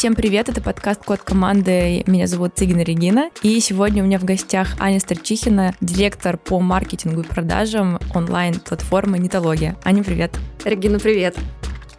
Всем привет, это подкаст «Код команды». Меня зовут Цигина Регина. И сегодня у меня в гостях Аня Старчихина, директор по маркетингу и продажам онлайн-платформы «Нетология». Аня, привет. Регина, привет.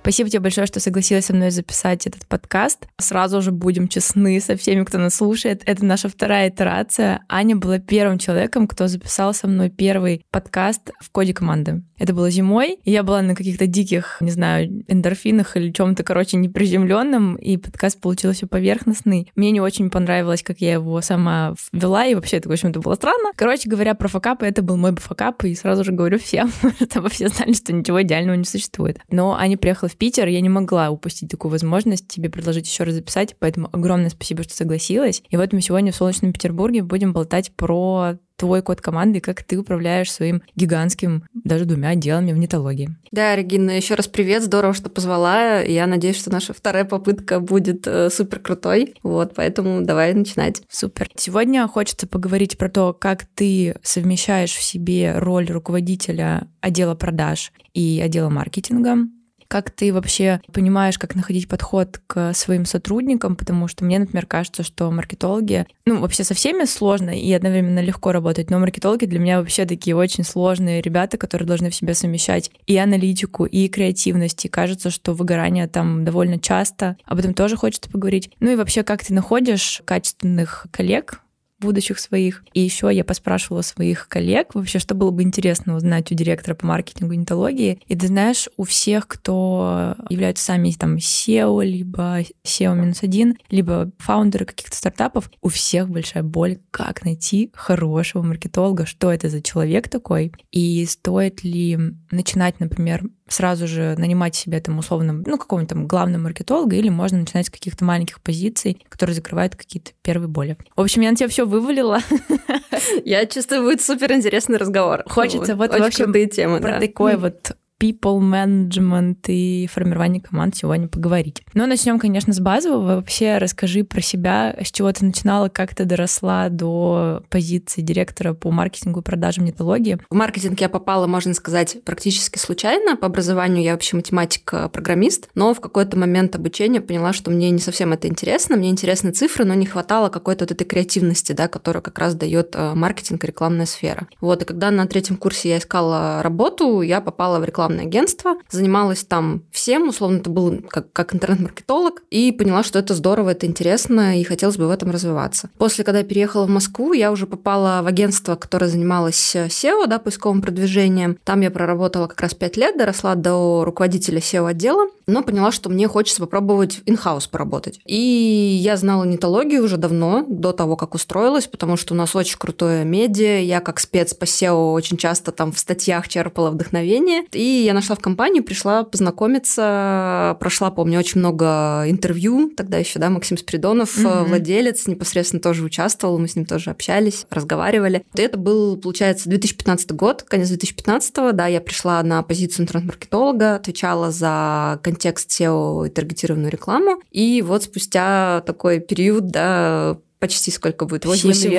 Спасибо тебе большое, что согласилась со мной записать этот подкаст. Сразу же будем честны со всеми, кто нас слушает. Это наша вторая итерация. Аня была первым человеком, кто записал со мной первый подкаст в коде команды. Это было зимой, и я была на каких-то диких, не знаю, эндорфинах или чем-то, короче, неприземленном, и подкаст получился поверхностный. Мне не очень понравилось, как я его сама вела, и вообще это, в общем-то, было странно. Короче говоря, про факапы, это был мой факап, и сразу же говорю всем, чтобы все знали, что ничего идеального не существует. Но Аня приехала в Питер, я не могла упустить такую возможность тебе предложить еще раз записать, поэтому огромное спасибо, что согласилась. И вот мы сегодня в солнечном Петербурге будем болтать про твой код команды, как ты управляешь своим гигантским, даже двумя отделами в Нетологии. Да, Регина, еще раз привет, здорово, что позвала. Я надеюсь, что наша вторая попытка будет супер крутой. Вот, поэтому давай начинать. Супер. Сегодня хочется поговорить про то, как ты совмещаешь в себе роль руководителя отдела продаж и отдела маркетинга. Как ты вообще понимаешь, как находить подход к своим сотрудникам, потому что мне, например, кажется, что маркетологи, вообще со всеми сложно и одновременно легко работать, но маркетологи для меня вообще такие очень сложные ребята, которые должны в себе совмещать и аналитику, и креативность, и кажется, что выгорание там довольно часто, об этом тоже хочется поговорить. Ну и вообще, как ты находишь качественных коллег, будущих своих. И еще я поспрашивала своих коллег вообще, что было бы интересно узнать у директора по маркетингу Нетологии. И ты знаешь, у всех, кто являются сами там SEO, либо SEO-1, либо фаундеры каких-то стартапов, у всех большая боль, как найти хорошего маркетолога, что это за человек такой, и стоит ли начинать, например, сразу же нанимать себе там условно, какого-нибудь там главного маркетолога, или можно начинать с каких-то маленьких позиций, которые закрывают какие-то первые боли. В общем, я на тебя все вывалила. Я чувствую, будет суперинтересный разговор. Хочется вот вообще про такой вот people management и формирование команд сегодня поговорить. Но начнем, конечно, с базового. Вообще расскажи про себя, с чего ты начинала, как ты доросла до позиции директора по маркетингу и продажам Нетологии. В маркетинг я попала, можно сказать, практически случайно. По образованию я вообще математик-программист, но в какой-то момент обучения поняла, что мне не совсем это интересно. Мне интересны цифры, но не хватало какой-то вот этой креативности, да, которая как раз дает маркетинг и рекламная сфера. Вот, и когда на третьем курсе я искала работу, я попала в рекламную агентство, занималась там всем, условно, это был как интернет-маркетолог, и поняла, что это здорово, это интересно, и хотелось бы в этом развиваться. После, когда я переехала в Москву, я уже попала в агентство, которое занималось SEO, да, поисковым продвижением. Там я проработала как раз 5 лет, доросла до руководителя SEO-отдела, но поняла, что мне хочется попробовать in-house поработать. И я знала Нетологию уже давно, до того, как устроилась, потому что у нас очень крутое медиа, я как спец по SEO очень часто там в статьях черпала вдохновение, и я нашла в компанию, пришла познакомиться, прошла, помню, очень много интервью, тогда еще, да, Максим Спиридонов, владелец, непосредственно тоже участвовал, мы с ним тоже общались, разговаривали. И это был, получается, 2015 год, конец 2015, да, я пришла на позицию интернет-маркетолога, отвечала за контекст SEO и таргетированную рекламу, и вот спустя такой период, да, почти сколько будет? 8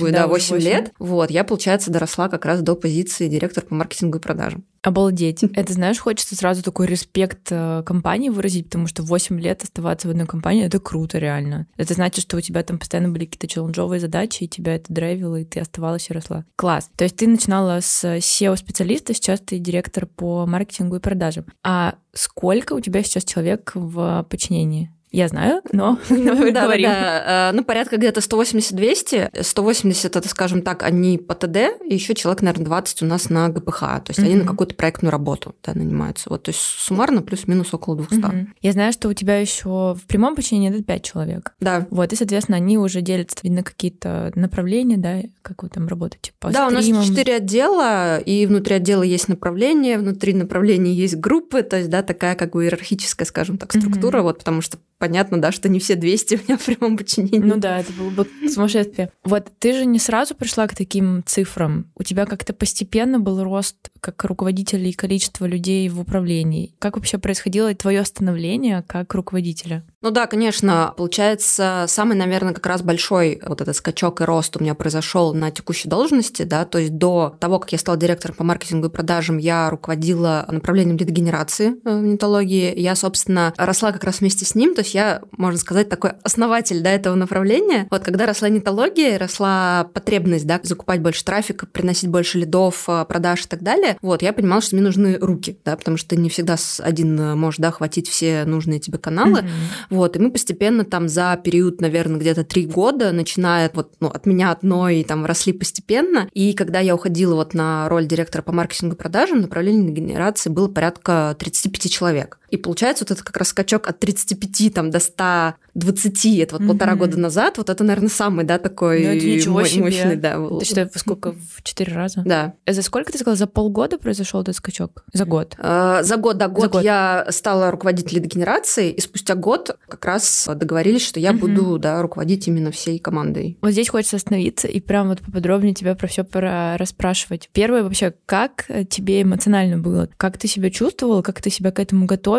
лет. Вот, я, получается, доросла как раз до позиции директора по маркетингу и продажам. Обалдеть. Это, знаешь, хочется сразу такой респект компании выразить, потому что 8 лет оставаться в одной компании — это круто реально. Это значит, что у тебя там постоянно были какие-то челленджовые задачи, и тебя это драйвило, и ты оставалась и росла. Класс. То есть ты начинала с SEO-специалиста, сейчас ты директор по маркетингу и продажам. А сколько у тебя сейчас человек в подчинении? Я знаю, но мы говорим. Да. Порядка где-то 180-200. 180 это, скажем так, они по ТД, и еще человек, наверное, 20 у нас на ГПХ. То есть они на какую-то проектную работу, да, нанимаются. Вот, то есть суммарно плюс-минус около 200. Я знаю, что у тебя еще в прямом подчинении это 5 человек. Да. Вот, и, соответственно, они уже делятся, видно, какие-то направления, да, как вы там работаете по стримам. Да, у нас 4 отдела, и внутри отдела есть направления, внутри направлений есть группы, то есть, да, такая как бы иерархическая, скажем так, структура, вот, потому что понятно, да, что не все 200 у меня в прямом подчинении. Ну да, это было бы сумасшествие. Вот ты же не сразу пришла к таким цифрам. У тебя как-то постепенно был рост как руководителя и количество людей в управлении. Как вообще происходило твое становление как руководителя? Ну да, конечно, получается, самый, наверное, как раз большой вот этот скачок и рост у меня произошел на текущей должности, да, то есть до того, как я стала директором по маркетингу и продажам, я руководила направлением лидогенерации в Нетологии, я, собственно, росла как раз вместе с ним, то есть я, можно сказать, такой основатель, да, этого направления. Вот когда росла Нетология, росла потребность, да, закупать больше трафика, приносить больше лидов, продаж и так далее, вот, я понимала, что мне нужны руки, да, потому что ты не всегда один можешь, да, хватить все нужные тебе каналы. Вот, и мы постепенно там за период, наверное, где-то 3 года, начиная вот, ну, от меня одной, там, росли постепенно. И когда я уходила вот на роль директора по маркетингу и продажам, направление генерации было порядка 35 человек. И получается вот это как раз скачок от 35 там, до 120, это вот 1,5 года назад, вот это, наверное, самый, да, такой мощный. Да. То есть это сколько? В 4 раза? Да. За сколько, ты сказала, за полгода произошел этот скачок? За год? За год, да, год я стала руководить лидогенерацией, и спустя год как раз договорились, что я буду, да, руководить именно всей командой. Вот здесь хочется остановиться и прям вот поподробнее тебя про все расспрашивать. Первое вообще, как тебе эмоционально было? Как ты себя чувствовала? Как ты себя к этому готовила?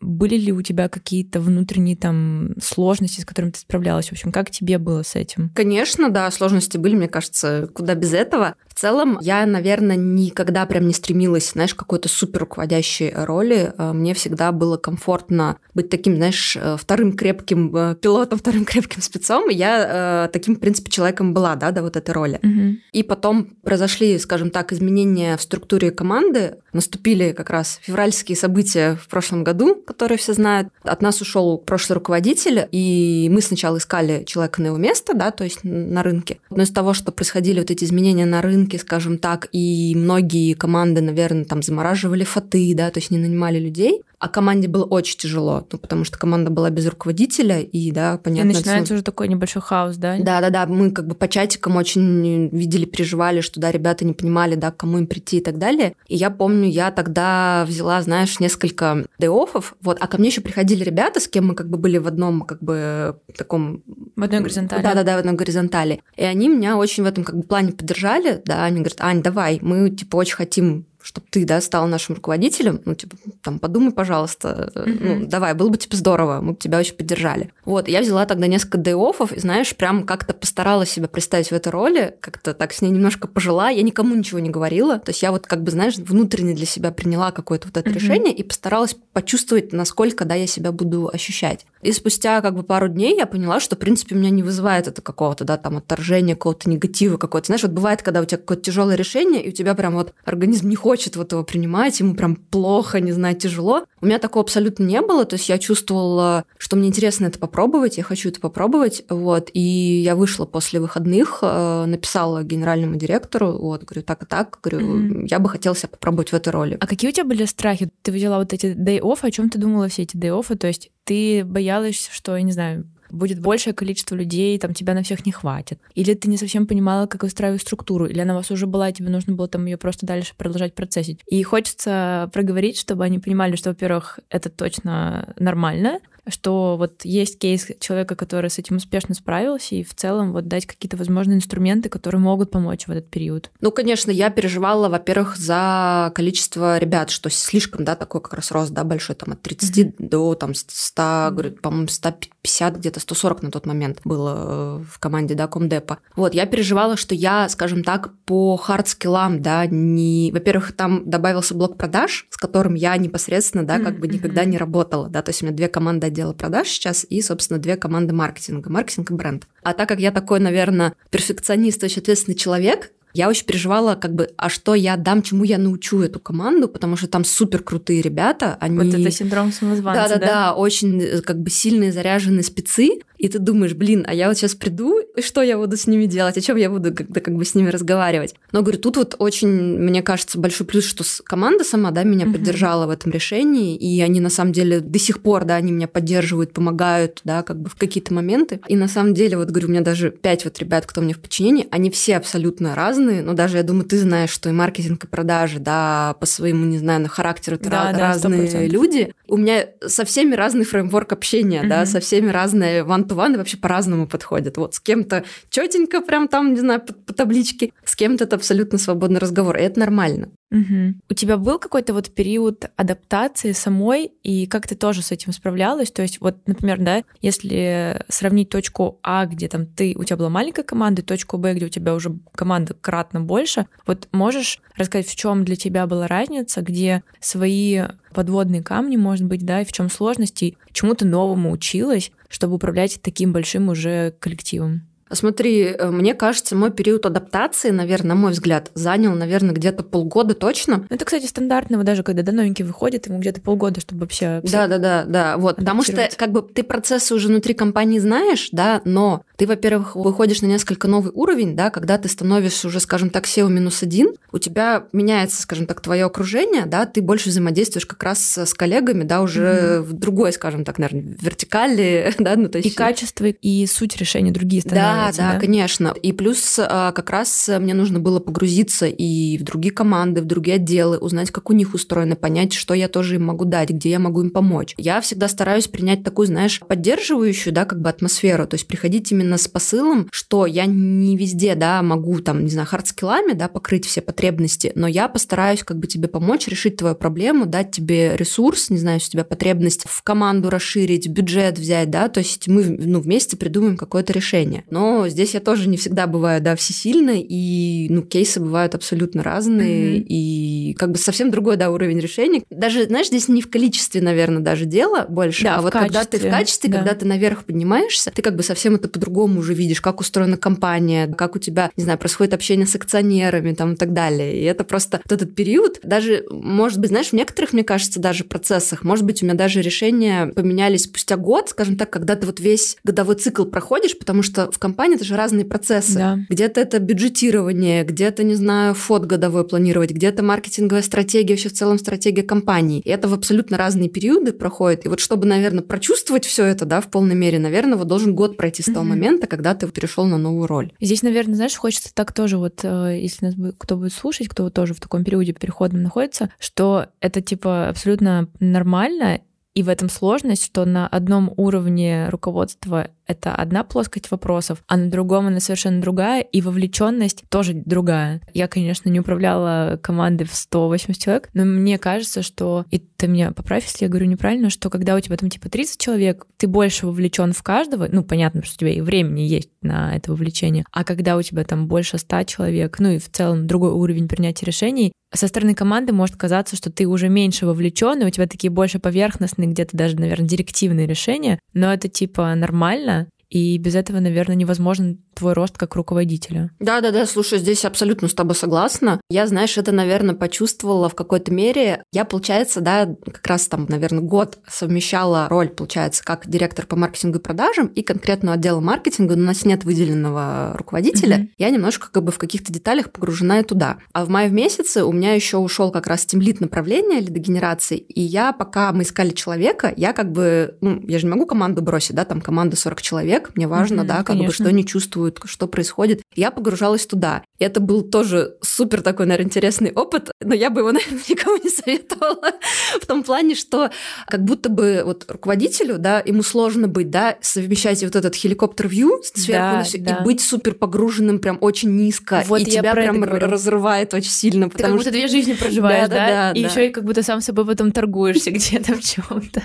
Были ли у тебя какие-то внутренние там сложности, с которыми ты справлялась? В общем, как тебе было с этим? Конечно, да, сложности были, мне кажется, куда без этого. В целом, я, наверное, никогда прям не стремилась, знаешь, к какой-то супер руководящей роли. Мне всегда было комфортно быть таким, знаешь, вторым крепким пилотом, вторым крепким спецом. И я таким, в принципе, человеком была, да, до вот этой роли. Угу. И потом произошли, скажем так, изменения в структуре команды. Наступили как раз февральские события в прошлом году, которые все знают. От нас ушел прошлый руководитель, и мы сначала искали человека на его место, да, то есть на рынке. Но из-за того, что происходили вот эти изменения на рынке, скажем так, и многие команды, наверное, там замораживали фаты, да, то есть не нанимали людей. А команде было очень тяжело, ну, потому что команда была без руководителя, и, да, понятно... И начинается уже такой небольшой хаос, да? Да-да-да, мы как бы по чатикам очень видели, переживали, что, да, ребята не понимали, да, к кому им прийти и так далее. И я помню, я тогда взяла, знаешь, несколько дэй-оффов, вот, а ко мне еще приходили ребята, с кем мы как бы были в одном, как бы, таком... В одной горизонтали. Да-да-да, в одной горизонтали. И они меня очень в этом как бы плане поддержали, да, они говорят: Ань, давай, мы, типа, очень хотим... чтобы ты, да, стал нашим руководителем, ну, типа, там, подумай, пожалуйста, ну, давай, было бы, типа, здорово, мы бы тебя очень поддержали. Вот, я взяла тогда несколько дэй-оффов, и, знаешь, прям как-то постаралась себя представить в этой роли, как-то так с ней немножко пожила, я никому ничего не говорила, то есть я вот, как бы, знаешь, внутренне для себя приняла какое-то вот это решение и постаралась почувствовать, насколько, да, я себя буду ощущать. И спустя, как бы, пару дней я поняла, что, в принципе, меня не вызывает это какого-то, да, там, отторжения, какого-то негатива какого-то. Знаешь, вот бывает, когда у тебя какое-то тяжелое решение, и у тебя прям вот организм не хочет вот его принимать, ему прям плохо, не знаю, тяжело. У меня такого абсолютно не было, то есть я чувствовала, что мне интересно это попробовать, я хочу это попробовать, вот, и я вышла после выходных, написала генеральному директору, вот, говорю, так и так, говорю, я бы хотела себя попробовать в этой роли. А какие у тебя были страхи? Ты взяла вот эти дэй-оффы, о чем ты думала все эти дэй-оффы, то есть ты боялась, что, я не знаю, будет большее количество людей, там тебя на всех не хватит. Или ты не совсем понимала, как выстраивать структуру, или она у вас уже была, и тебе нужно было там ее просто дальше продолжать процессить. И хочется проговорить, чтобы они понимали, что, во-первых, это точно нормально, что вот есть кейс человека, который с этим успешно справился, и в целом вот дать какие-то возможные инструменты, которые могут помочь в этот период. Ну, конечно, я переживала, во-первых, за количество ребят, что слишком, да, такой как раз рост, да, большой, там, от 30 до, там, 100, говорю, по-моему, 150, где-то 140 на тот момент было в команде, да, комдепа. Вот, я переживала, что я, скажем так, по хардскиллам, да, не... Во-первых, там добавился блок продаж, с которым я непосредственно, да, как бы никогда не работала, да, то есть у меня 2 команды отдела продаж сейчас и, собственно, 2 команды маркетинга, маркетинг и бренд. А так как я такой, наверное, перфекционист, очень ответственный человек, я очень переживала, как бы, а что я дам, чему я научу эту команду, потому что там супер крутые ребята, они... Вот это синдром самозванца, да? Да-да-да, очень, как бы, сильные заряженные спецы, и ты думаешь, блин, а я вот сейчас приду, и что я буду с ними делать, о чем я буду, когда, как бы, с ними разговаривать. Но, говорю, тут вот очень, мне кажется, большой плюс, что команда сама, да, меня поддержала в этом решении, и они, на самом деле, до сих пор, да, они меня поддерживают, помогают, да, как бы, в какие-то моменты. И, на самом деле, вот, говорю, у меня даже 5 вот ребят, кто мне в подчинении, они все абсолютно разные. Но даже, я думаю, ты знаешь, что и маркетинг, и продажи, да, по своему, не знаю, на характеру, да, разные 100%. Люди. У меня со всеми разный фреймворк общения, да, со всеми разные one-to-one, и вообще по-разному подходят. Вот с кем-то чётенько прям там, не знаю, по табличке, с кем-то это абсолютно свободный разговор, и это нормально. Угу. У тебя был какой-то вот период адаптации самой, и как ты тоже с этим справлялась? То есть вот, например, да, если сравнить точку А, где там у тебя была маленькая команда, и точку Б, где у тебя уже команда кратно больше, вот можешь рассказать, в чем для тебя была разница, где свои подводные камни, может быть, да, и в чем сложности, чему ты новому училась, чтобы управлять таким большим уже коллективом? Смотри, мне кажется, мой период адаптации, наверное, на мой взгляд, занял, наверное, где-то полгода точно. Это, кстати, стандартно, даже когда новенький выходит, ему где-то полгода, чтобы вообще... Да, вот, потому что как бы ты процессы уже внутри компании знаешь, да, но ты, во-первых, выходишь на несколько новый уровень, да, когда ты становишься уже, скажем так, SEO-1, у тебя меняется, скажем так, твое окружение, да, ты больше взаимодействуешь как раз с коллегами, да, уже в другой, скажем так, наверное, вертикали, да, ну то есть... И качество, и суть решения другие становятся. Да, конечно. И плюс как раз мне нужно было погрузиться и в другие команды, в другие отделы, узнать, как у них устроено, понять, что я тоже им могу дать, где я могу им помочь. Я всегда стараюсь принять такую, знаешь, поддерживающую, да, как бы атмосферу, то есть приходить именно с посылом, что я не везде, да, могу там, не знаю, хардскиллами, да, покрыть все потребности, но я постараюсь как бы тебе помочь, решить твою проблему, дать тебе ресурс, не знаю, если у тебя потребность в команду расширить, бюджет взять, да, то есть мы, ну, вместе придумаем какое-то решение. Но здесь я тоже не всегда бываю, да, всесильной, и, ну, кейсы бывают абсолютно разные, и как бы совсем другой, да, уровень решений. Даже, знаешь, здесь не в количестве, наверное, даже дело больше, да, а вот качестве. Когда ты в качестве, да, когда ты наверх поднимаешься, ты как бы совсем это по-другому уже видишь, как устроена компания, как у тебя, не знаю, происходит общение с акционерами, там, и так далее. И это просто вот этот период, даже, может быть, знаешь, в некоторых, мне кажется, даже процессах, может быть, у меня даже решения поменялись спустя год, скажем так, когда ты вот весь годовой цикл проходишь, потому что в компании это же разные процессы. Да. Где-то это бюджетирование, где-то, не знаю, фонд годовой планировать, где-то маркетинговая стратегия, вообще в целом стратегия компании. И это в абсолютно разные периоды проходит. И вот чтобы, наверное, прочувствовать все это, да, в полной мере, наверное, вот должен год пройти с того момента, когда ты перешел на новую роль. Здесь, наверное, знаешь, хочется так тоже вот, если нас кто будет слушать, кто тоже в таком периоде переходном находится, что это типа абсолютно нормально. И в этом сложность, что на одном уровне руководства это одна плоскость вопросов, а на другом она совершенно другая, и вовлеченность тоже другая. Я, конечно, не управляла командой в 180 человек, но мне кажется, что, и ты меня поправь, если я говорю неправильно, что когда у тебя там типа 30 человек, ты больше вовлечен в каждого, ну, понятно, что у тебя и времени есть на это вовлечение, а когда у тебя там больше 100 человек, ну и в целом другой уровень принятия решений, со стороны команды может казаться, что ты уже меньше вовлечен, и у тебя такие больше поверхностные, где-то даже, наверное, директивные решения, но это типа нормально, и без этого, наверное, невозможно твой рост как руководителя. Да, слушай, здесь абсолютно с тобой согласна. Я, знаешь, это, наверное, почувствовала в какой-то мере. Я, получается, да, как раз там, наверное, год совмещала роль, получается, как директор по маркетингу и продажам и конкретного отдела маркетинга, но у нас нет выделенного руководителя. Я немножко как бы в каких-то деталях погружена и туда. А в мае месяце у меня еще ушел как раз тимлид направления лидогенерации, и я, пока мы искали человека, я как бы, ну, я же не могу команду бросить, да, там команда 40 человек, мне важно, да, как бы, что они чувствуют, что происходит. Я погружалась туда. Это был тоже супер такой, наверное, интересный опыт, но я бы его, наверное, никому не советовала в том плане, что как будто бы вот руководителю, да, ему сложно быть, да, совмещать вот этот хеликоптер-вью сверху, да, и быть супер погруженным прям очень низко, вот и тебя прям разрывает очень сильно. Ты как будто две жизни проживаешь, да? И еще и как будто сам собой потом торгуешься где-то в чем-то.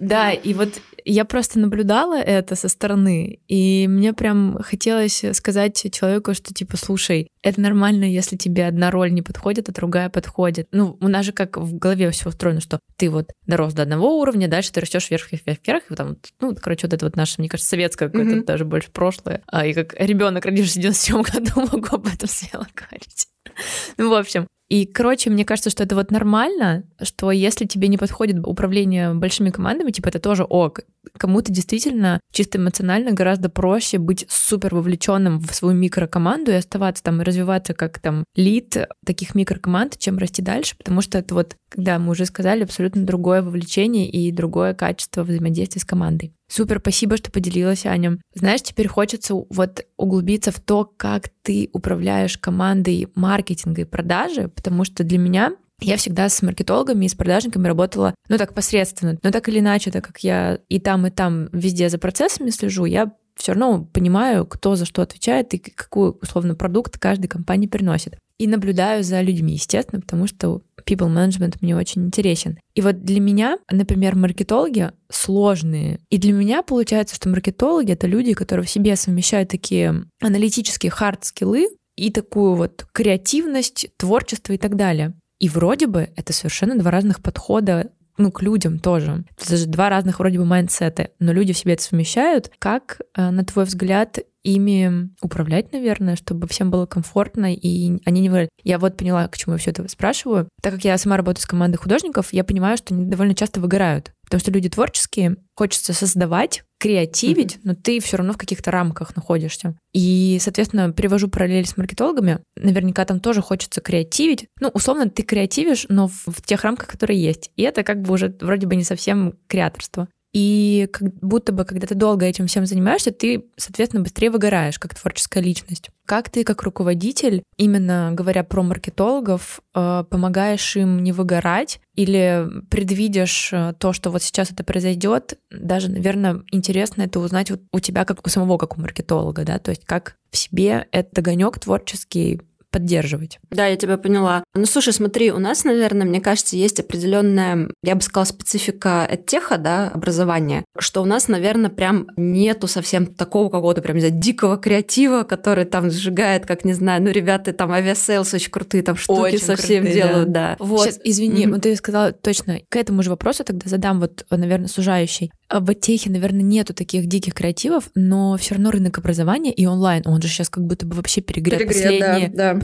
Да, и вот я просто наблюдала это со стороны, и мне прям хотелось сказать человеку, что типа, слушай, это нормально, если тебе одна роль не подходит, а другая подходит. Ну, у нас же как в голове все устроено, что ты вот дорос до одного уровня, дальше ты растешь вверх, и там, ну, короче, вот это вот наше, мне кажется, советское какое-то даже больше прошлое. И как ребенок, родившийся в 97 году, могу об этом смело говорить. Ну, в общем. И, короче, мне кажется, что это вот нормально, что если тебе не подходит управление большими командами, типа это тоже ок. Кому-то действительно чисто эмоционально гораздо проще быть супер вовлеченным в свою микрокоманду и оставаться там и развиваться как там лид таких микрокоманд, чем расти дальше, потому что это вот, когда мы уже сказали, абсолютно другое вовлечение и другое качество взаимодействия с командой. Супер, спасибо, что поделилась, Аня. Знаешь, теперь хочется вот углубиться в то, как ты управляешь командой маркетинга и продажи, потому что для меня... Я всегда с маркетологами и с продажниками работала, ну так посредственно, но так или иначе, так как я и там везде за процессами слежу, я все равно понимаю, кто за что отвечает и какой, условно, продукт каждой компании приносит. и наблюдаю за людьми, естественно, потому что people management мне очень интересен. И вот для меня, например, маркетологи сложные. И для меня получается, что маркетологи — это люди, которые в себе совмещают такие аналитические хард-скиллы и такую вот креативность, творчество и так далее. И вроде бы это совершенно два разных подхода, ну, к людям тоже. Это же два разных вроде бы майндсета, но люди в себе это совмещают. Как, на твой взгляд, ими управлять, наверное, чтобы всем было комфортно, и они не вырали. Я вот поняла, к чему я все это спрашиваю. Так как я сама работаю с командой художников, я понимаю, что они довольно часто выгорают. Потому что люди творческие, хочется создавать, креативить, но ты все равно в каких-то рамках находишься. И, соответственно, привожу параллель с маркетологами. Наверняка там тоже хочется креативить. Ну, условно, ты креативишь, но в тех рамках, которые есть. И это как бы уже вроде бы не совсем креаторство. И как будто бы, когда ты долго этим всем занимаешься, ты, соответственно, быстрее выгораешь как творческая личность. Как ты, как руководитель, именно говоря про маркетологов, помогаешь им не выгорать или предвидишь то, что вот сейчас это произойдет? Даже, наверное, интересно это узнать вот у тебя, как у самого, как у маркетолога, да, то есть как в себе этот огонек творческий поддерживать. Да, я тебя поняла. Ну, слушай, смотри, у нас, наверное, мне кажется, есть определенная, я бы сказала, специфика оттеха, да, образования, что у нас, наверное, прям нету совсем такого какого-то прям, не знаю, дикого креатива, который там сжигает, как, не знаю, ну, ребята там авиасейлс очень крутые, там штуки очень совсем крутые, делают, да. Вот. Сейчас, извини, вот ты сказала точно, к этому же вопросу тогда задам вот, наверное, сужающий. В оттехе, наверное, нету таких диких креативов, но все равно рынок образования и онлайн, он же сейчас как будто бы вообще перегрет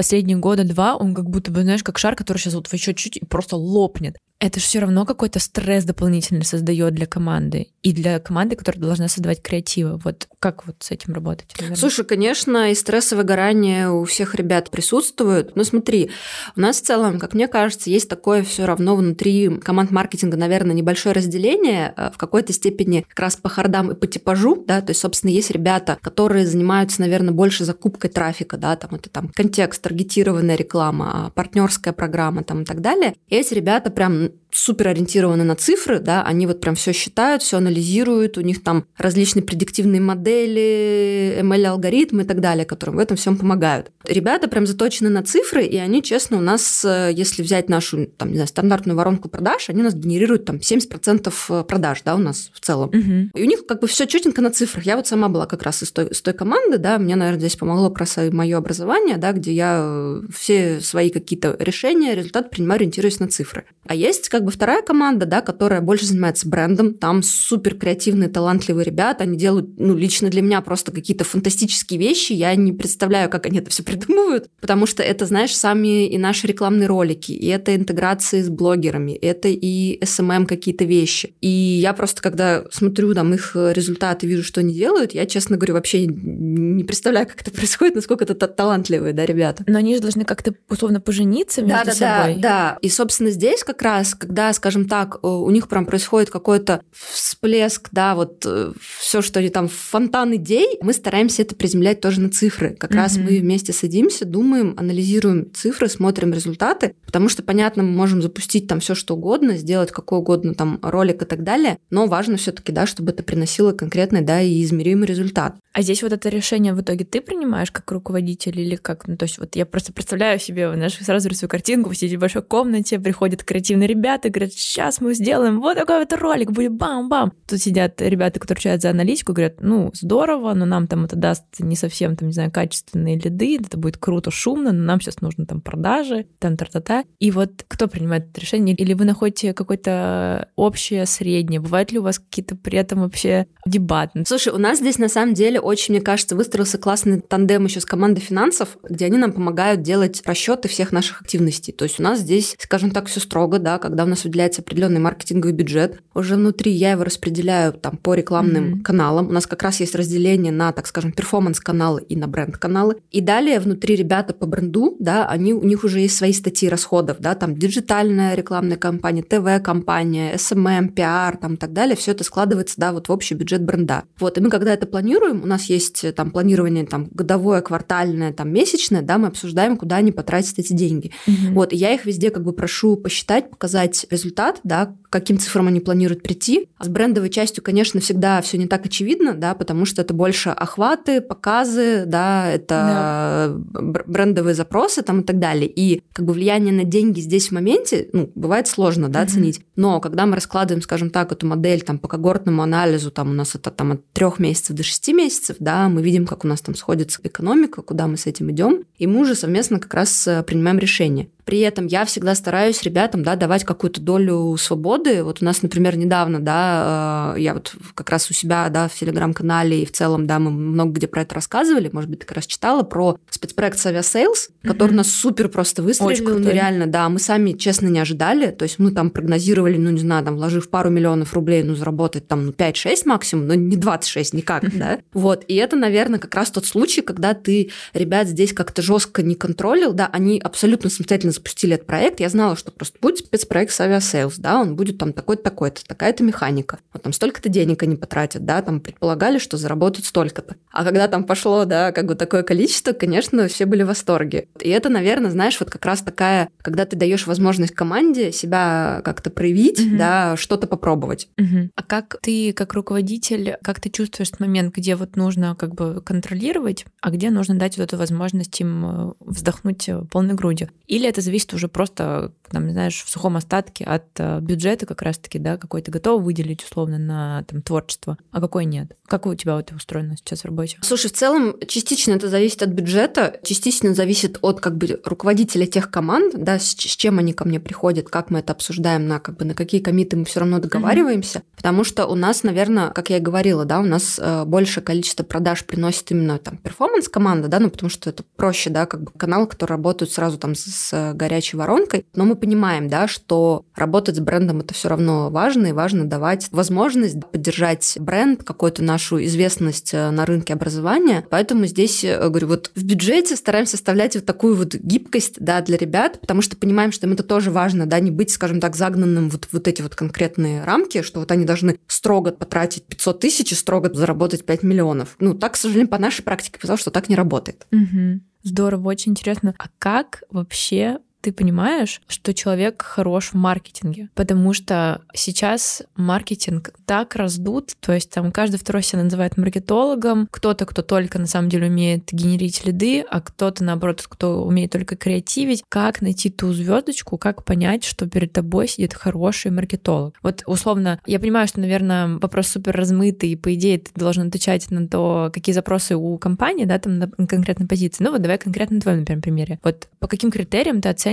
последние года-два, он как будто бы, знаешь, как шар, который сейчас вот еще чуть-чуть и просто лопнет. Это же все равно какой-то стресс дополнительный создает для команды и для команды, которая должна создавать креативы. Вот как вот с этим работать? Наверное? Слушай, конечно, и стресс и выгорание у всех ребят присутствуют. Но смотри, у нас в целом, как мне кажется, есть такое все равно внутри команд маркетинга, наверное, небольшое разделение в какой-то степени как раз по хардам и по типажу, да, то есть, собственно, есть ребята, которые занимаются, наверное, больше закупкой трафика, да, там это там контекст, таргетированная реклама, партнерская программа, там и так далее. Есть ребята прям супер ориентированы на цифры, да, они вот прям все считают, все анализируют, у них там различные предиктивные модели, ML-алгоритмы и так далее, которым в этом всем помогают. Ребята прям заточены на цифры, и они, честно, у нас, если взять нашу, там, не знаю, стандартную воронку продаж, они у нас генерируют там 70% продаж, да, у нас в целом. И у них как бы все четенько на цифрах. Я вот сама была как раз из той команды, да, мне, наверное, здесь помогло как раз и мое образование, да, где я все свои какие-то решения, результаты принимаю, ориентируясь на цифры. А есть как бы вторая команда, да, которая больше занимается брендом, там супер креативные, талантливые ребята, они делают, ну, лично для меня просто какие-то фантастические вещи, я не представляю, как они это все придумывают, потому что это, знаешь, сами и наши рекламные ролики, и это интеграции с блогерами, это и SMM какие-то вещи, и я просто, когда смотрю там их результаты, вижу, что они делают, я, честно говорю, вообще не представляю, как это происходит, насколько это талантливые, да, ребята. Но они же должны как-то, условно, пожениться между собой. Да, и, собственно, здесь как раз когда, скажем так, у них прям происходит какой-то всплеск, да, вот все, что они там, фонтан идей, мы стараемся это приземлять тоже на цифры. Как раз мы вместе садимся, думаем, анализируем цифры, смотрим результаты, потому что, понятно, мы можем запустить там все, что угодно, сделать какой угодно там ролик и так далее, но важно все-таки, да, чтобы это приносило конкретный, да, и измеримый результат. А здесь вот это решение в итоге ты принимаешь как руководитель или как? Ну, то есть вот я просто представляю себе, знаешь, сразу рисую картинку, вы сидите в большой комнате, приходит креативный ребята говорят, сейчас мы сделаем вот такой вот ролик, будет бам-бам. Тут сидят ребята, которые отвечают за аналитику, говорят, ну, здорово, но нам там это даст не совсем, там, не знаю, качественные лиды, это будет круто, шумно, но нам сейчас нужно там продажи, там тра-та-та. И вот кто принимает это решение? Или вы находите какое-то общее, среднее? Бывают ли у вас какие-то при этом вообще дебаты? Слушай, у нас здесь на самом деле очень, мне кажется, выстроился классный тандем еще с командой финансов, где они нам помогают делать расчеты всех наших активностей. То есть у нас здесь, скажем так, все строго, да, когда у нас выделяется определенный маркетинговый бюджет. Уже внутри я его распределяю там, по рекламным каналам. У нас как раз есть разделение на, так скажем, перформанс-каналы и на бренд-каналы. И далее внутри ребята по бренду, да, у них уже есть свои статьи расходов, да, там диджитальная рекламная кампания, ТВ-кампания, SMM, PR, там и так далее. Все это складывается, да, вот в общий бюджет бренда. Вот, и мы когда это планируем, у нас есть там планирование там годовое, квартальное, там месячное, да, мы обсуждаем, куда они потратят эти деньги. Вот, и я их везде как бы прошу посчитать, показать результат, да, к каким цифрам они планируют прийти. А с брендовой частью, конечно, всегда все не так очевидно, да, потому что это больше охваты, показы, да, это брендовые запросы там, и так далее. И как бы влияние на деньги здесь в моменте, ну, бывает сложно, да, оценить. Но когда мы раскладываем, скажем так, эту модель там, по когортному анализу, там у нас это там, от 3 месяцев до 6 месяцев, да, мы видим, как у нас там сходится экономика, куда мы с этим идем, и мы уже совместно как раз принимаем решение. При этом я всегда стараюсь ребятам, да, давать какую-то долю свободы. Вот у нас, например, недавно, да, я вот как раз у себя, да, в Телеграм-канале и в целом, да, мы много где про это рассказывали, может быть, ты как раз читала, про спецпроект с Aviasales, который нас супер просто выстрелил, нереально, да, мы сами, честно, не ожидали, то есть мы там прогнозировали, ну, не знаю, там, вложив пару миллионов рублей, ну, заработать там, ну, 5-6 максимум, но не 26 никак, да, вот, и это, наверное, как раз тот случай, когда ты ребят здесь как-то жестко не контролил, да, они абсолютно самостоятельно запустили этот проект, я знала, что просто будет спецпроект с Aviasales, да, он будет там такой-то, такая-то механика, вот там столько-то денег они потратят, да, там предполагали, что заработают столько-то. А когда там пошло, да, как бы такое количество, конечно, все были в восторге. И это, наверное, знаешь, вот как раз такая, когда ты даешь возможность команде себя как-то проявить, да, что-то попробовать. А как ты, как руководитель, как ты чувствуешь момент, где вот нужно как бы контролировать, а где нужно дать вот эту возможность им вздохнуть полной грудью? Или это зависит уже просто, там, знаешь, в сухом остатке от бюджета как раз-таки, да, какой ты готова выделить условно на там, творчество, а какой нет? Как у тебя это устроено сейчас в работе? Слушай, в целом частично это зависит от бюджета, частично зависит от как бы руководителя тех команд, да, с чем они ко мне приходят, как мы это обсуждаем, на, как бы, на какие коммиты мы все равно договариваемся, потому что у нас, наверное, как я и говорила, да, у нас большее количество продаж приносит именно там перформанс-команда, да, ну, потому что это проще, да, как бы канал, который работает сразу там с горячей воронкой, но мы понимаем, да, что работать с брендом это все равно важно, и важно давать возможность поддержать бренд, какую-то нашу известность на рынке образования, поэтому здесь, говорю, вот в бюджете стараемся оставлять вот такую вот гибкость, да, для ребят, потому что понимаем, что им это тоже важно, да, не быть, скажем так, загнанным вот эти вот конкретные рамки, что вот они должны строго потратить 500 тысяч и строго заработать 5 миллионов. Ну, так, к сожалению, по нашей практике показалось, что так не работает. Здорово, очень интересно. А как вообще ты понимаешь, что человек хорош в маркетинге? Потому что сейчас маркетинг так раздут, то есть там каждый второй себя называет маркетологом, кто-то, кто только на самом деле умеет генерить лиды, а кто-то, наоборот, кто умеет только креативить. Как найти ту звездочку, как понять, что перед тобой сидит хороший маркетолог? Вот условно, я понимаю, что, наверное, вопрос супер размытый, и по идее ты должен отвечать на то, какие запросы у компании, да, там на конкретной позиции. Ну вот давай конкретно на твоем, например, примере. Вот по каким критериям ты оцениваешь,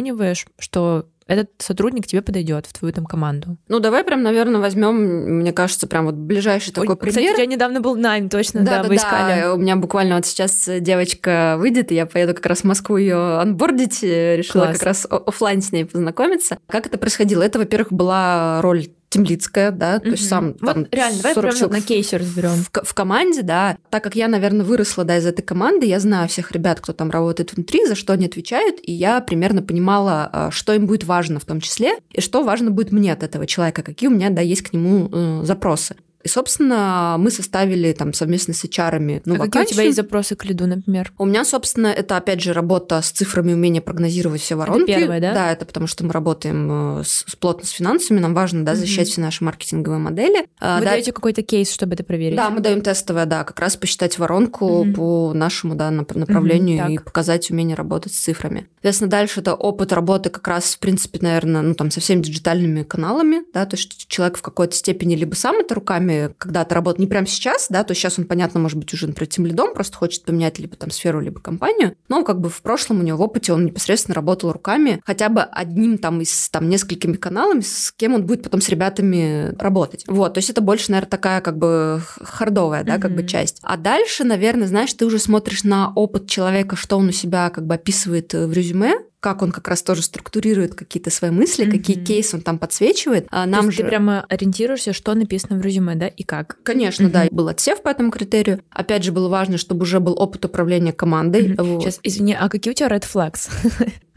что этот сотрудник тебе подойдет в твою там команду? Ну, давай прям, наверное, возьмем, мне кажется, прям вот ближайший такой пример. Кстати, у тебя недавно был найм, точно, да, вы искали. Да, у меня буквально вот сейчас девочка выйдет, и я поеду как раз в Москву ее анбордить, решила как раз офлайн с ней познакомиться. Как это происходило? Это, во-первых, была роль тимлидская, да, то есть сам вот там реально, 40 давай человек на кейсе разберем. В команде, да, так как я, наверное, выросла, да, из этой команды, я знаю всех ребят, кто там работает внутри, за что они отвечают, и я примерно понимала, что им будет важно в том числе, и что важно будет мне от этого человека, какие у меня, да, есть к нему запросы. И, собственно, мы составили там совместно с HR-ами, ну, а какие у тебя есть запросы к лиду, например? У меня, собственно, это, опять же, работа с цифрами, умение прогнозировать все воронки. Это первое, да? Да, это потому что мы работаем плотно с финансами, нам важно, да, защищать все наши маркетинговые модели. Вы даете какой-то кейс, чтобы это проверить? Да, мы даем тестовое, да, как раз посчитать воронку по нашему, да, направлению и показать умение работать с цифрами. Соответственно, дальше это опыт работы как раз, в принципе, наверное, ну, там, со всеми диджитальными каналами, да, то есть человек в какой-то степени либо сам это руками когда-то работал, не прямо сейчас, да, то сейчас он, понятно, может быть, уже, например, тимлидом, просто хочет поменять либо там сферу, либо компанию, но как бы в прошлом у него в опыте он непосредственно работал руками хотя бы одним там из там несколькими каналами, с кем он будет потом с ребятами работать. Вот, то есть это больше, наверное, такая как бы хардовая, да, как бы часть. А дальше, наверное, знаешь, ты уже смотришь на опыт человека, что он у себя как бы описывает в резюме, как он как раз тоже структурирует какие-то свои мысли, какие кейсы он там подсвечивает. А нам же... Ты прямо ориентируешься, что написано в резюме, да, и как? Конечно, да. Был отсев по этому критерию. Опять же, было важно, чтобы уже был опыт управления командой. Вот. Сейчас, извини, а какие у тебя red flags?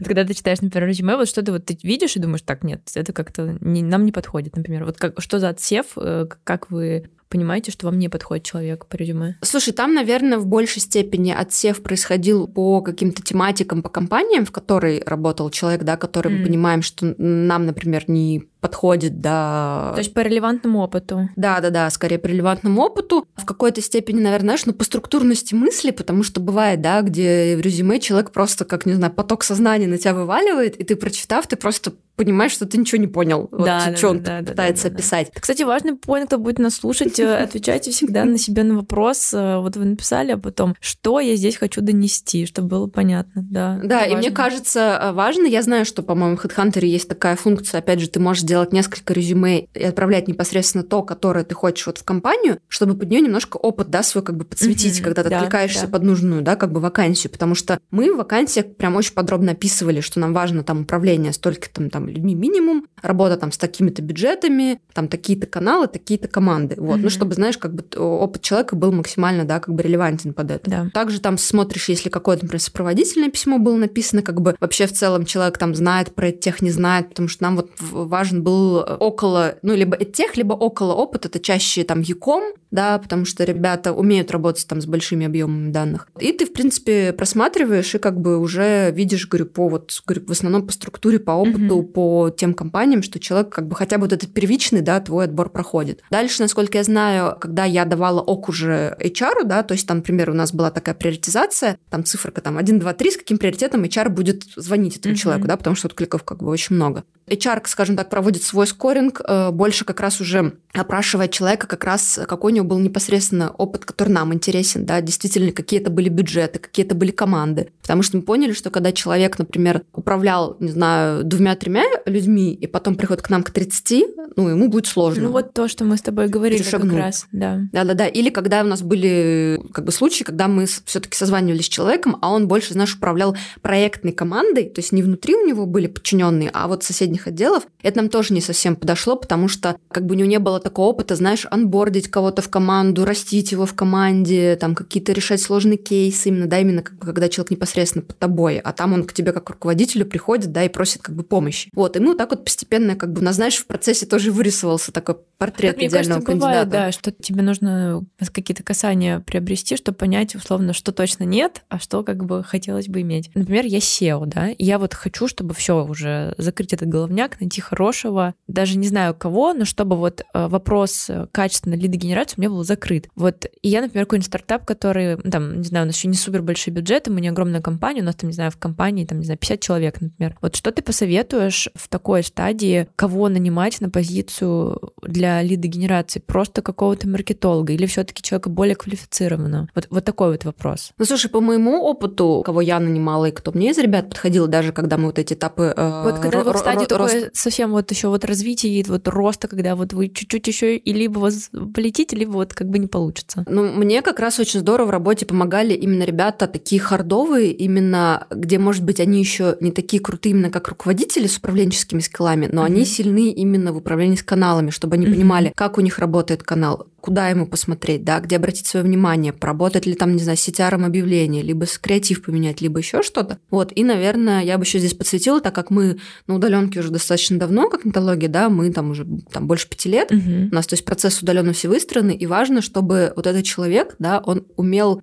Когда ты читаешь, например, резюме, вот что-то вот ты видишь и думаешь, так, нет, это как-то нам не подходит, например. Вот что за отсев, как вы... понимаете, что вам не подходит человек по резюме? Слушай, там, наверное, в большей степени отсев происходил по каким-то тематикам, по компаниям, в которой работал человек, да, который мы понимаем, что нам, например, не подходит, да. То есть по релевантному опыту. Да, скорее по релевантному опыту. В какой-то степени, наверное, знаешь, по структурности мысли, потому что бывает, да, где в резюме человек просто, как, не знаю, поток сознания на тебя вываливает, и ты, прочитав, ты просто понимаешь, что ты ничего не понял, он пытается описать. Кстати, важный поинт, кто будет нас слушать, отвечайте всегда на себя на вопрос, вот вы написали, а потом, что я здесь хочу донести, чтобы было понятно, да. Да, и мне кажется, важно, я знаю, что, по-моему, в HeadHunter есть такая функция, опять же, ты можешь делать несколько резюме и отправлять непосредственно то, которое ты хочешь вот в компанию, чтобы под нее немножко опыт, да, свой как бы подсветить, когда ты откликаешься под нужную, да, как бы вакансию, потому что мы в вакансиях прям очень подробно описывали, что нам важно там управление столько-то там людьми минимум, работа там с такими-то бюджетами, там такие-то каналы, такие-то команды, вот, ну, чтобы, знаешь, как бы опыт человека был максимально, да, как бы релевантен под это. Да. Также там смотришь, если какое-то, например, сопроводительное письмо было написано, как бы вообще в целом человек там знает про тех, не знает, потому что нам вот важен был около, ну, либо тех, либо около опыт, это чаще там Яком, да, потому что ребята умеют работать там с большими объемами данных. И ты, в принципе, просматриваешь и как бы уже видишь, говорю, в основном по структуре, по опыту, по тем компаниям, что человек как бы хотя бы вот этот первичный, да, твой отбор проходит. Дальше, насколько я знаю, когда я давала ок уже HR, да, то есть там, например, у нас была такая приоритизация, там циферка там 1, 2, 3, с каким приоритетом HR будет звонить этому человеку, да, потому что откликов как бы очень много. HR, скажем так, проводит свой скоринг, больше как раз уже опрашивая человека, как раз какой у него был непосредственно опыт, который нам интересен, да, действительно, какие это были бюджеты, какие это были команды. Потому что мы поняли, что когда человек, например, управлял, не знаю, 2-3 людьми, и потом приходит к нам к 30, ну, ему будет сложно. Ну, вот то, что мы с тобой говорили как раз, да. Да-да-да, или когда у нас были как бы случаи, когда мы все-таки созванивались с человеком, а он больше, знаешь, управлял проектной командой, то есть не внутри у него были подчиненные, а вот соседних отделов, это нам тоже не совсем подошло, потому что как бы у него не было такого опыта, знаешь, анбордить кого-то в команду, растить его в команде, там какие-то решать сложные кейсы, именно, да, именно как бы, когда человек непосредственно под тобой, а там он к тебе как к руководителю приходит, да, и просит как бы помощи. Вот, и мы вот так вот постепенно как бы, знаешь, в процессе тоже вырисовался такой портрет так, идеального кандидата. Мне кажется, бывает, да, что тебе нужно какие-то касания приобрести, чтобы понять, условно, что точно нет, а что как бы хотелось бы иметь. Например, я SEO, да, и я вот хочу, чтобы все уже закрыть этот головняк, найти хорошего, даже не знаю кого, но чтобы вот вопрос качественной лидогенерации у меня был закрыт. Вот, и я, например, какой-нибудь стартап, который, там, не знаю, у нас еще не супер большие бюджеты, мы не огромная компания, у нас там, не знаю, в компании, там, не знаю, 50 человек, например. Вот что ты посоветуешь в такой стадии, кого нанимать на позицию для лидогенерации? Просто какого-то маркетолога или все-таки человека более квалифицированного? Вот такой вот вопрос. Ну, слушай, по моему опыт, кого я нанимала и кто мне из ребят подходил, даже когда мы вот эти этапы... Вот когда вы в стадии такой совсем вот еще вот развития, вот роста, когда вот вы чуть-чуть еще и либо вас полетите, либо вот как бы не получится. Ну, мне как раз очень здорово в работе помогали именно ребята такие хардовые, именно где, может быть, они еще не такие крутые именно как руководители с управленческими скиллами, но они сильны именно в управлении с каналами, чтобы они понимали, как у них работает канал, куда ему посмотреть, да, где обратить свое внимание, поработать ли там, не знаю, с CTR-ом объявления, либо с креатив поменять, либо еще что-то. Вот, и, наверное, я бы еще здесь подсветила, так как мы на удаленке уже достаточно давно, как Нетология, да, мы там уже там, больше 5 лет, у нас, то есть, процесс удаленно все выстроены, и важно, чтобы вот этот человек, да, он умел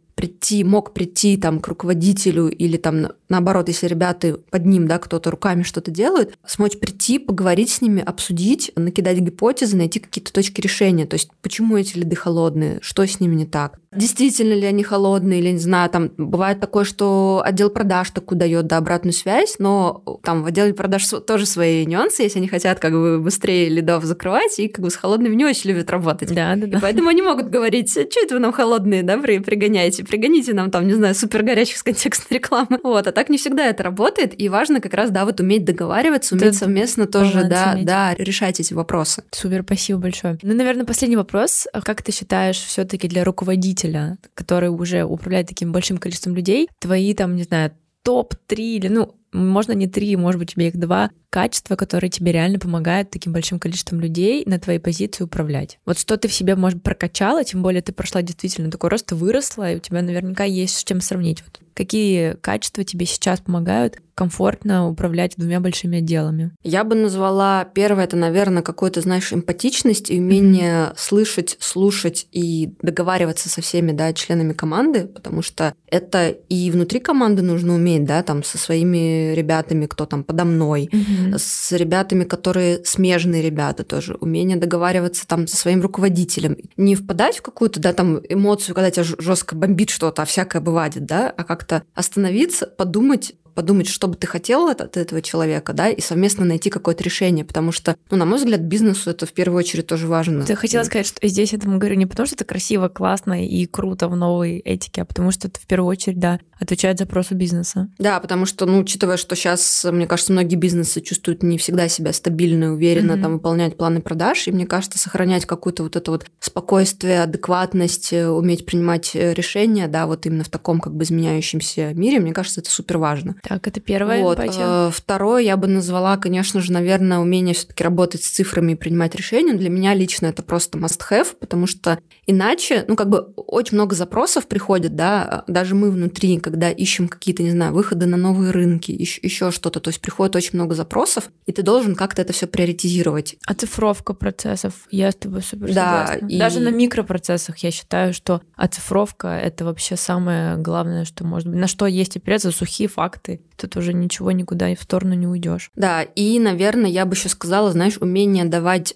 мог прийти там к руководителю или там наоборот, если ребята под ним, да, кто-то руками что-то делает, смочь прийти, поговорить с ними, обсудить, накидать гипотезы, найти какие-то точки решения, то есть почему эти лиды холодные, что с ними не так. Действительно ли они холодные или, не знаю, там бывает такое, что отдел продаж так дает, да, обратную связь, но там в отделе продаж тоже свои нюансы, если они хотят как бы быстрее лидов закрывать и как бы с холодными не очень любят работать. Да. И поэтому они могут говорить, что это вы нам холодные, да, пригоните нам там, не знаю, супер горячих с контекстной рекламы. Вот, а так не всегда это работает, и важно как раз, да, вот уметь договариваться, уметь совместно тоже, да, решать эти вопросы. Супер, спасибо большое. Ну, наверное, последний вопрос. Как ты считаешь, все-таки для руководителя, который уже управляет таким большим количеством людей, твои там, не знаю, топ-3 или, ну, можно не три, может быть, тебе их два, качества, которые тебе реально помогают таким большим количеством людей на твоей позиции управлять. Вот что ты в себе, может, прокачала, тем более ты прошла действительно такой рост, ты выросла, и у тебя наверняка есть с чем сравнить. Вот какие качества тебе сейчас помогают комфортно управлять двумя большими отделами? Я бы назвала, первое, это, наверное, какую-то, знаешь, эмпатичность и умение слышать, слушать и договариваться со всеми, да, членами команды, потому что это и внутри команды нужно уметь, да, там, со своими ребятами, кто там подо мной, с ребятами, которые смежные ребята тоже, умение договариваться там со своим руководителем. Не впадать в какую-то, да, там, эмоцию, когда тебя жестко бомбит что-то, а всякое бывает, да, а как-то остановиться, подумать, что бы ты хотела от этого человека, да, и совместно найти какое-то решение, потому что, ну, на мой взгляд, бизнесу это в первую очередь тоже важно. Я хотела сказать, что здесь я этому говорю не потому, что это красиво, классно и круто в новой этике, а потому что это в первую очередь, да, отвечает запросу бизнеса. Да, потому что, ну, учитывая, что сейчас, мне кажется, многие бизнесы чувствуют не всегда себя стабильно, уверенно, там, выполнять планы продаж, и, мне кажется, сохранять какую-то вот это вот спокойствие, адекватность, уметь принимать решения, да, вот именно в таком как бы изменяющемся мире, мне кажется, это супер важно. Так, это первое. Вот. Второе я бы назвала, конечно же, наверное, умение все-таки работать с цифрами и принимать решения. Для меня лично это просто must-have, потому что иначе, ну, как бы очень много запросов приходит, да, даже мы внутри, когда ищем какие-то, не знаю, выходы на новые рынки, еще что-то, то есть приходит очень много запросов, и ты должен как-то это все приоритизировать. Оцифровка процессов, я с тобой супер согласна. И... Даже на микропроцессах я считаю, что оцифровка — это вообще самое главное, что может быть, на что есть опереться, сухие факты. Тут уже ничего никуда и в сторону не уйдешь. Да, и, наверное, я бы еще сказала, знаешь, умение давать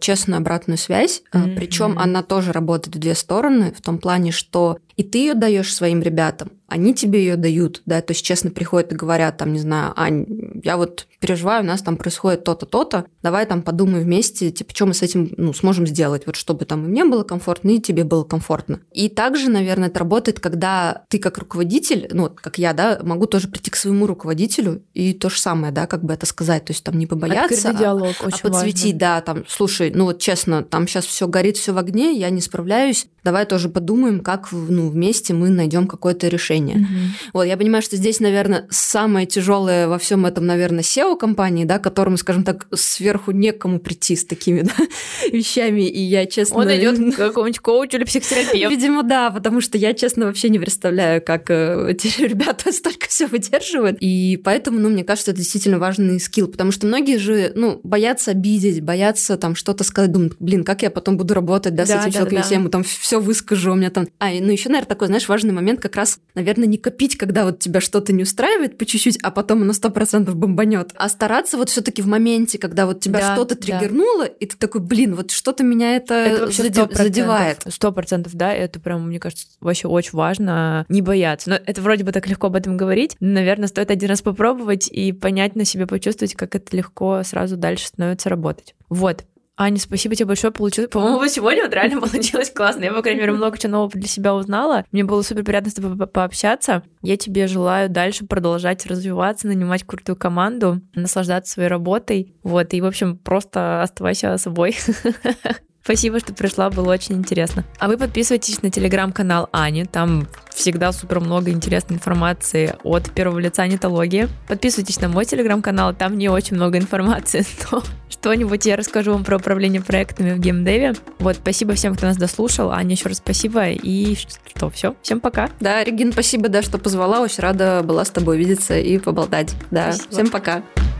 честную обратную связь, причем она тоже работает в две стороны, в том плане, что и ты ее даешь своим ребятам, они тебе ее дают, да, то есть честно приходят и говорят, там, не знаю, Ань, я вот переживаю, у нас там происходит то-то, то-то, давай там подумай вместе, типа, что мы с этим, ну, сможем сделать, вот чтобы там и мне было комфортно, и тебе было комфортно. И также, наверное, это работает, когда ты как руководитель, ну, как я, да, могу тоже прийти к своему руководителю и то же самое, да, как бы это сказать, то есть там не побояться, диалог, а подсветить, важно. Да, там, слушай, ну, вот честно, там сейчас все горит, все в огне, я не справляюсь, давай тоже подумаем, как, ну, вместе мы найдем какое-то решение. Вот, я понимаю, что здесь, наверное, самое тяжелое во всем этом, наверное, SEO-компании, да, которому, скажем так, сверху некому прийти с такими, да, вещами, и я, честно... Он идет к какому-нибудь коучу или психотерапевту. Видимо, да, потому что я, честно, вообще не представляю, как эти ребята столько всего выдерживают, и поэтому, ну, мне кажется, это действительно важный скилл, потому что многие же, ну, боятся обидеть, боятся там что-то сказать, думают, блин, как я потом буду работать, да, с этим человеком, если я ему там все выскажу, у меня там... ну, еще, наверное, такой, знаешь, важный момент как раз, наверное, не копить, когда вот тебя что-то не устраивает по чуть-чуть, а потом оно 100% бомбанет, а стараться вот все-таки в моменте, когда вот тебя что-то триггернуло, и ты такой, блин, вот что-то меня это задевает. 100%, да, это прям, мне кажется, вообще очень важно не бояться. Но это вроде бы так легко об этом говорить, но, наверное, стоит один раз попробовать и понять на себе, почувствовать, как это легко сразу дальше становится работать. Вот. Аня, спасибо тебе большое, получилось. По-моему, сегодня вот реально получилось классно. Я, по крайней мере, много чего нового для себя узнала. Мне было супер приятно с тобой пообщаться. Я тебе желаю дальше продолжать развиваться, нанимать крутую команду, наслаждаться своей работой. Вот, и, в общем, просто оставайся собой. Спасибо, что пришла, было очень интересно. А вы подписывайтесь на телеграм-канал Ани, там всегда супер много интересной информации от первого лица Нетологии. Подписывайтесь на мой телеграм-канал, там не очень много информации, но что-нибудь я расскажу вам про управление проектами в геймдеве. Вот, спасибо всем, кто нас дослушал. Аня, еще раз спасибо, и что, все, всем пока. Да, Регин, спасибо, да, что позвала, очень рада была с тобой видеться и поболтать. Да, спасибо. Всем пока.